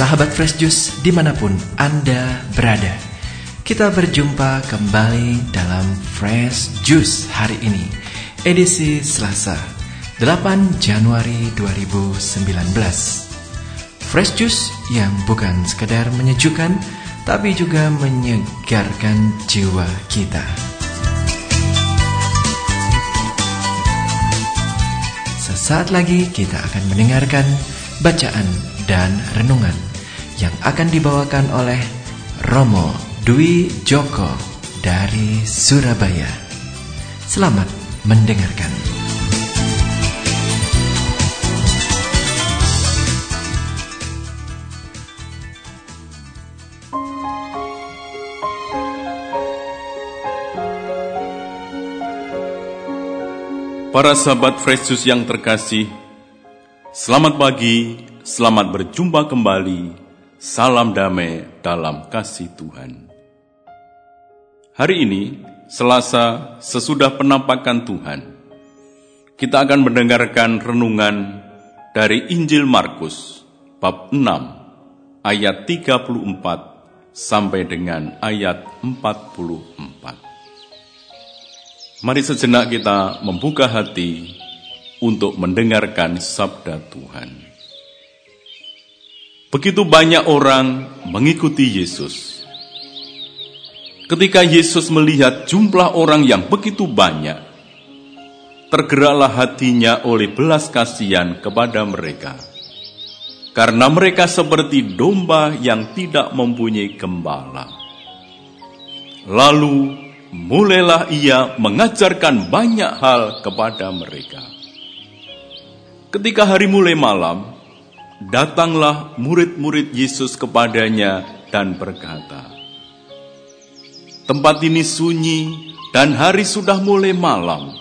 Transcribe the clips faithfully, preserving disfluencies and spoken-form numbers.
Sahabat Fresh Juice dimanapun Anda berada, kita berjumpa kembali dalam Fresh Juice hari ini, edisi Selasa, delapan Januari dua ribu sembilan belas. Fresh Juice yang bukan sekedar menyejukkan, tapi juga menyegarkan jiwa kita. Sesaat lagi kita akan mendengarkan bacaan dan renungan yang akan dibawakan oleh Romo Dwi Joko dari Surabaya. Selamat mendengarkan. Para sahabat Fresh Juice yang terkasih, selamat pagi, selamat berjumpa kembali. Salam damai dalam kasih Tuhan. Hari ini, Selasa, sesudah penampakan Tuhan, kita akan mendengarkan renungan dari Injil Markus, bab enam, ayat tiga puluh empat sampai dengan ayat empat puluh empat. Mari sejenak kita membuka hati untuk mendengarkan sabda Tuhan. Begitu banyak orang mengikuti Yesus. Ketika Yesus melihat jumlah orang yang begitu banyak, tergeraklah hatinya oleh belas kasihan kepada mereka, karena mereka seperti domba yang tidak mempunyai gembala. Lalu mulailah ia mengajarkan banyak hal kepada mereka. Ketika hari mulai malam, datanglah murid-murid Yesus kepadanya dan berkata, "Tempat ini sunyi dan hari sudah mulai malam.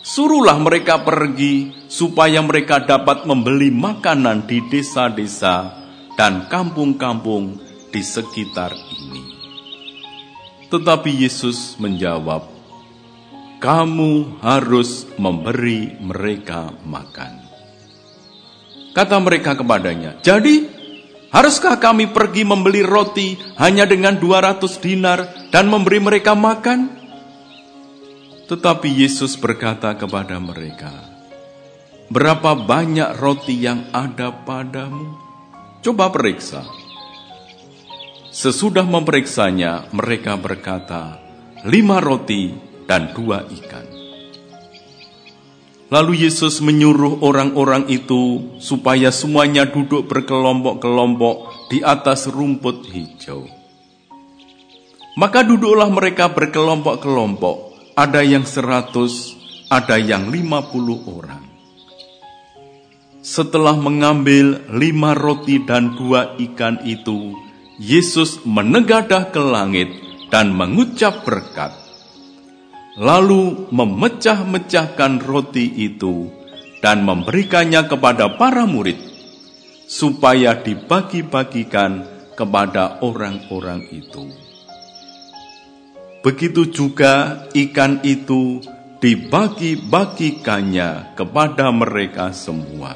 Suruhlah mereka pergi supaya mereka dapat membeli makanan di desa-desa dan kampung-kampung di sekitar ini." Tetapi Yesus menjawab, "Kamu harus memberi mereka makan." Kata mereka kepadanya, "Jadi, haruskah kami pergi membeli roti hanya dengan dua ratus dinar dan memberi mereka makan?" Tetapi Yesus berkata kepada mereka, "Berapa banyak roti yang ada padamu? Coba periksa." Sesudah memeriksanya, mereka berkata, "Lima roti dan dua ikan." Lalu Yesus menyuruh orang-orang itu supaya semuanya duduk berkelompok-kelompok di atas rumput hijau. Maka duduklah mereka berkelompok-kelompok, ada yang seratus, ada yang lima puluh orang. Setelah mengambil lima roti dan dua ikan itu, Yesus menengadah ke langit dan mengucap berkat. Lalu memecah-mecahkan roti itu dan memberikannya kepada para murid, supaya dibagi-bagikan kepada orang-orang itu. Begitu juga ikan itu dibagi-bagikannya kepada mereka semua.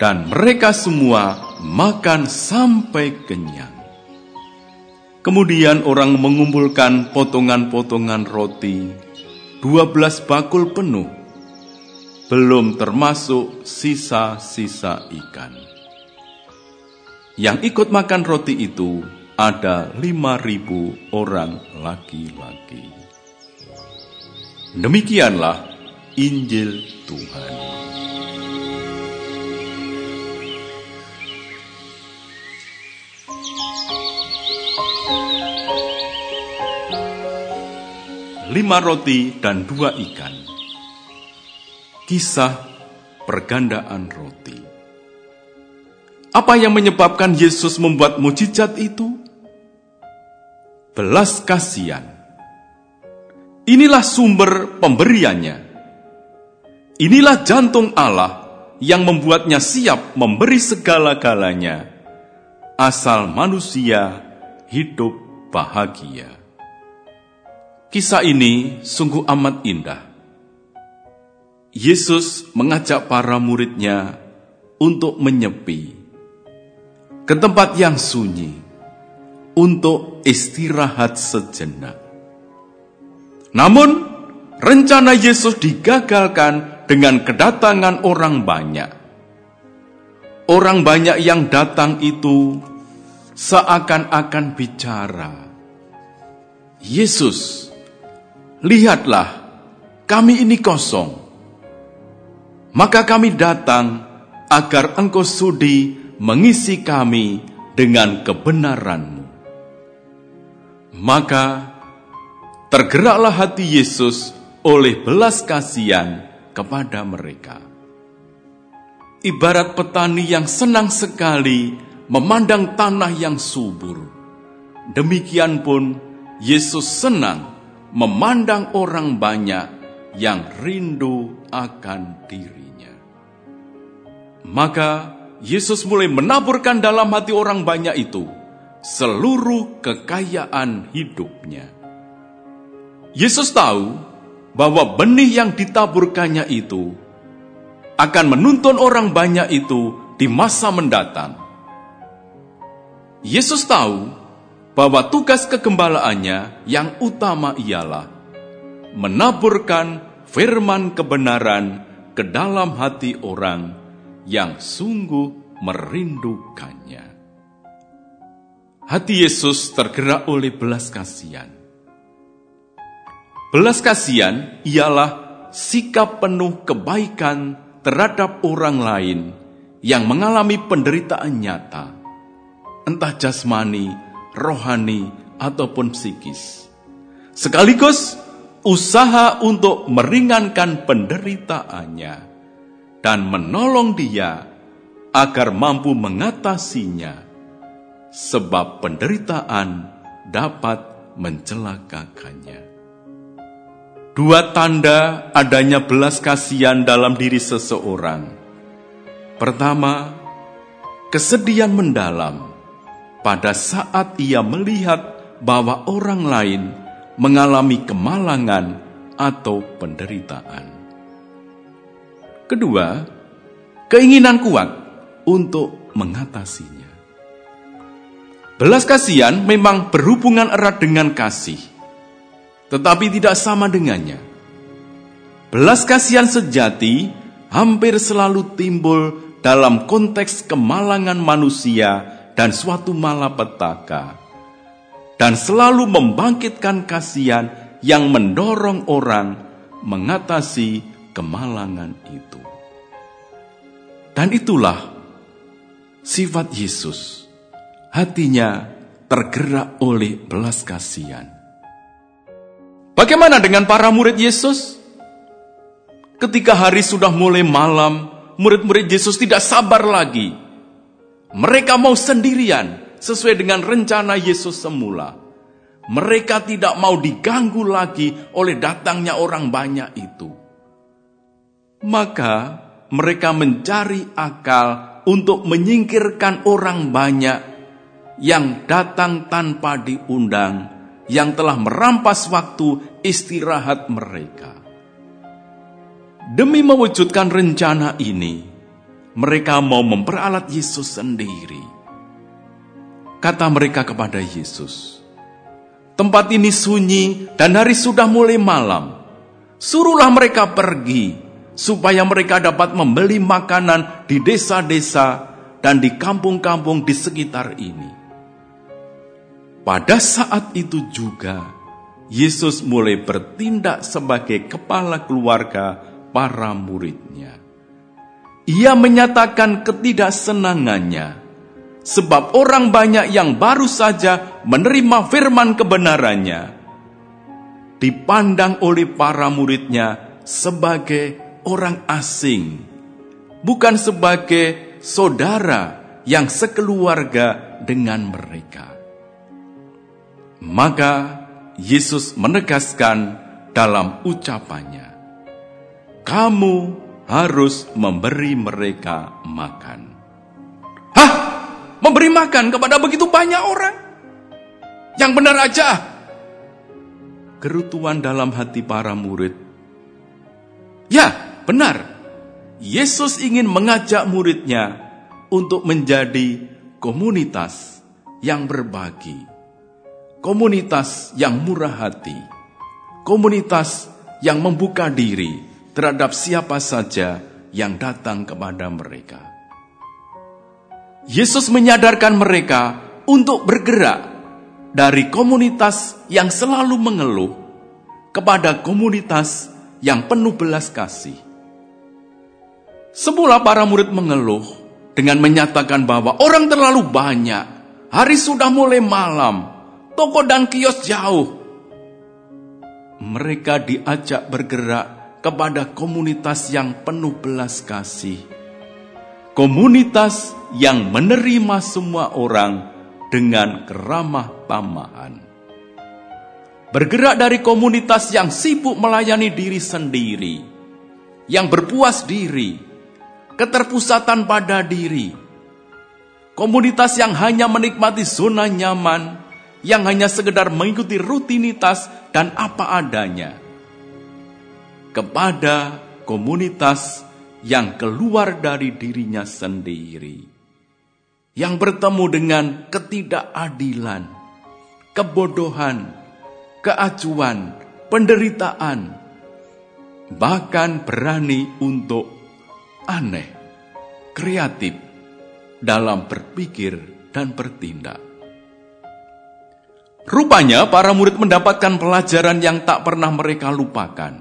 Dan mereka semua makan sampai kenyang. Kemudian orang mengumpulkan potongan-potongan roti, dua belas bakul penuh, belum termasuk sisa-sisa ikan. Yang ikut makan roti itu ada lima ribu orang laki-laki. Demikianlah Injil Tuhan. Lima roti dan dua ikan. Kisah pergandaan roti. Apa yang menyebabkan Yesus membuat mujizat itu? Belas kasihan. Inilah sumber pemberiannya. Inilah jantung Allah yang membuatnya siap memberi segala-galanya, asal manusia hidup bahagia. Kisah ini sungguh amat indah. Yesus mengajak para muridnya untuk menyepi, ke tempat yang sunyi untuk istirahat sejenak. Namun, rencana Yesus digagalkan dengan kedatangan orang banyak. Orang banyak yang datang itu seakan-akan bicara, "Yesus, lihatlah, kami ini kosong. Maka kami datang agar Engkau sudi mengisi kami dengan kebenaran-Mu." Maka tergeraklah hati Yesus oleh belas kasihan kepada mereka. Ibarat petani yang senang sekali memandang tanah yang subur, demikian pun Yesus senang memandang orang banyak yang rindu akan dirinya. Maka Yesus mulai menaburkan dalam hati orang banyak itu seluruh kekayaan hidupnya. Yesus tahu bahwa benih yang ditaburkannya itu akan menuntun orang banyak itu di masa mendatang. Yesus tahu bahwa tugas kegembalaannya yang utama ialah menaburkan firman kebenaran ke dalam hati orang yang sungguh merindukannya. Hati Yesus tergerak oleh belas kasihan. Belas kasihan ialah sikap penuh kebaikan terhadap orang lain yang mengalami penderitaan nyata, entah jasmani, rohani, ataupun psikis. Sekaligus usaha untuk meringankan penderitaannya dan menolong dia agar mampu mengatasinya, sebab penderitaan dapat mencelakakannya. Dua tanda adanya belas kasihan dalam diri seseorang. Pertama, kesedihan mendalam pada saat ia melihat bahwa orang lain mengalami kemalangan atau penderitaan. Kedua, keinginan kuat untuk mengatasinya. Belas kasihan memang berhubungan erat dengan kasih, tetapi tidak sama dengannya. Belas kasihan sejati hampir selalu timbul dalam konteks kemalangan manusia dan suatu malapetaka, dan selalu membangkitkan kasihan yang mendorong orang mengatasi kemalangan itu. Dan itulah sifat Yesus, hatinya tergerak oleh belas kasihan. Bagaimana dengan para murid Yesus? Ketika hari sudah mulai malam, murid-murid Yesus tidak sabar lagi. Mereka mau sendirian sesuai dengan rencana Yesus semula. Mereka tidak mau diganggu lagi oleh datangnya orang banyak itu. Maka mereka mencari akal untuk menyingkirkan orang banyak yang datang tanpa diundang, yang telah merampas waktu istirahat mereka. Demi mewujudkan rencana ini, mereka mau memperalat Yesus sendiri. Kata mereka kepada Yesus, "Tempat ini sunyi dan hari sudah mulai malam. Suruhlah mereka pergi, supaya mereka dapat membeli makanan di desa-desa dan di kampung-kampung di sekitar ini." Pada saat itu juga, Yesus mulai bertindak sebagai kepala keluarga para muridnya. Ia menyatakan ketidaksenangannya, sebab orang banyak yang baru saja menerima firman kebenarannya dipandang oleh para muridnya sebagai orang asing, bukan sebagai saudara yang sekeluarga dengan mereka. Maka Yesus menegaskan dalam ucapannya, "Kamu harus memberi mereka makan." Hah? Memberi makan kepada begitu banyak orang? Yang benar aja. Kerutuan dalam hati para murid. Ya, benar. Yesus ingin mengajak muridnya untuk menjadi komunitas yang berbagi, komunitas yang murah hati, komunitas yang membuka diri terhadap siapa saja yang datang kepada mereka. Yesus menyadarkan mereka untuk bergerak dari komunitas yang selalu mengeluh kepada komunitas yang penuh belas kasih. Semula para murid mengeluh dengan menyatakan bahwa orang terlalu banyak, hari sudah mulai malam, toko dan kios jauh. Mereka diajak bergerak kepada komunitas yang penuh belas kasih. Komunitas yang menerima semua orang dengan keramah tamahan. Bergerak dari komunitas yang sibuk melayani diri sendiri, yang berpuas diri, keterpusatan pada diri. Komunitas yang hanya menikmati zona nyaman, yang hanya sekedar mengikuti rutinitas dan apa adanya, kepada komunitas yang keluar dari dirinya sendiri, yang bertemu dengan ketidakadilan, kebodohan, keacuan, penderitaan, bahkan berani untuk aneh, kreatif dalam berpikir dan bertindak. Rupanya para murid mendapatkan pelajaran yang tak pernah mereka lupakan.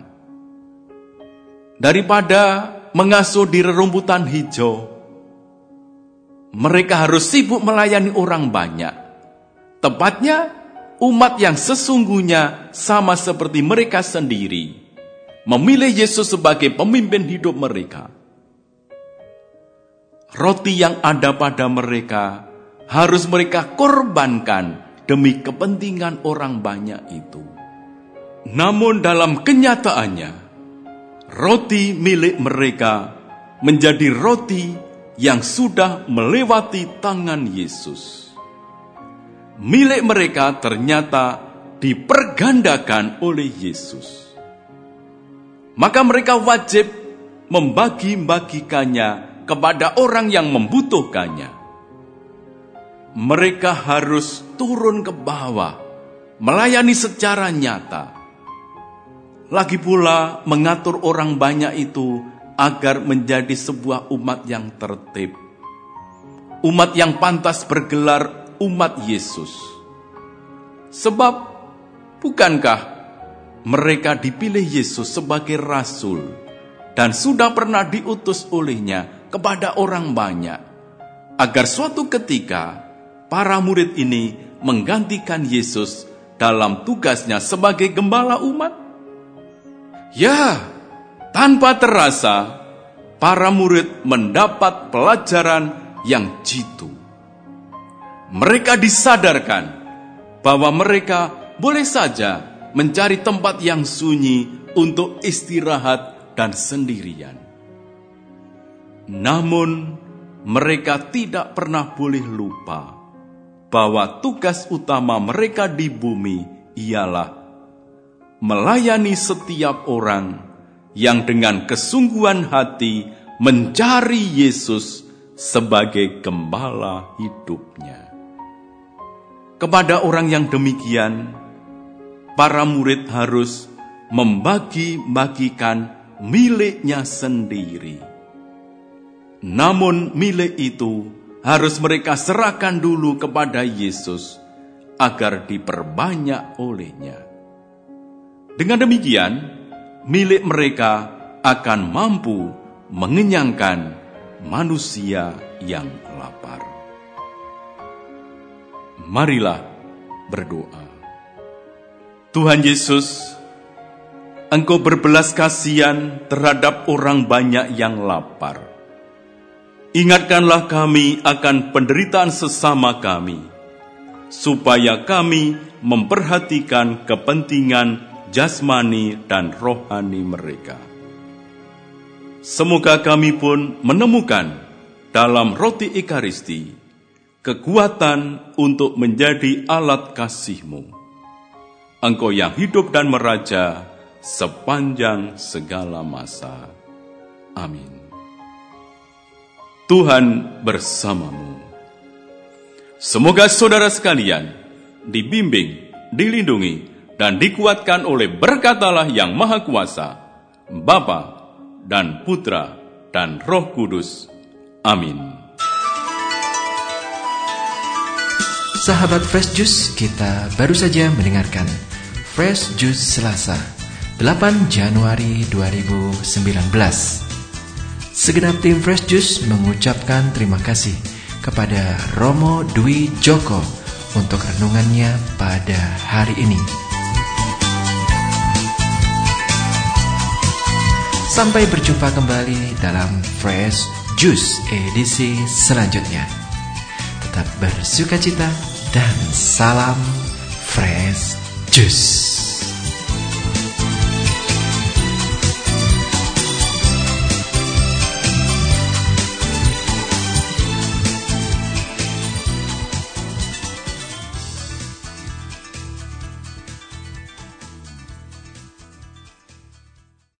Daripada mengasuh di rerumputan hijau, mereka harus sibuk melayani orang banyak. Tepatnya, umat yang sesungguhnya sama seperti mereka sendiri, memilih Yesus sebagai pemimpin hidup mereka. Roti yang ada pada mereka harus mereka korbankan demi kepentingan orang banyak itu. Namun dalam kenyataannya, roti milik mereka menjadi roti yang sudah melewati tangan Yesus. Milik mereka ternyata dipergandakan oleh Yesus. Maka mereka wajib membagi-bagikannya kepada orang yang membutuhkannya. Mereka harus turun ke bawah, melayani secara nyata. Lagi pula mengatur orang banyak itu agar menjadi sebuah umat yang tertib. Umat yang pantas bergelar umat Yesus. Sebab, bukankah mereka dipilih Yesus sebagai rasul dan sudah pernah diutus olehnya kepada orang banyak, agar suatu ketika para murid ini menggantikan Yesus dalam tugasnya sebagai gembala umat? Ya, tanpa terasa, para murid mendapat pelajaran yang jitu. Mereka disadarkan bahwa mereka boleh saja mencari tempat yang sunyi untuk istirahat dan sendirian. Namun, mereka tidak pernah boleh lupa bahwa tugas utama mereka di bumi ialah melayani setiap orang yang dengan kesungguhan hati mencari Yesus sebagai gembala hidupnya. Kepada orang yang demikian, para murid harus membagi-bagikan miliknya sendiri. Namun milik itu harus mereka serahkan dulu kepada Yesus agar diperbanyak olehnya. Dengan demikian, milik mereka akan mampu mengenyangkan manusia yang lapar. Marilah berdoa. Tuhan Yesus, Engkau berbelas kasihan terhadap orang banyak yang lapar. Ingatkanlah kami akan penderitaan sesama kami, supaya kami memperhatikan kepentingan jasmani dan rohani mereka. Semoga kami pun menemukan dalam roti ekaristi kekuatan untuk menjadi alat kasih-Mu, Engkau yang hidup dan meraja sepanjang segala masa. Amin. Tuhan bersamamu. Semoga saudara sekalian dibimbing, dilindungi, dan dikuatkan oleh berkat Allah yang Maha Kuasa, Bapa dan Putra dan Roh Kudus. Amin. Sahabat Fresh Juice, kita baru saja mendengarkan Fresh Juice Selasa, delapan Januari dua ribu sembilan belas. Segenap tim Fresh Juice mengucapkan terima kasih kepada Romo Dwi Joko untuk renungannya pada hari ini. Sampai berjumpa kembali dalam Fresh Juice edisi selanjutnya. Tetap bersukacita dan salam Fresh Juice.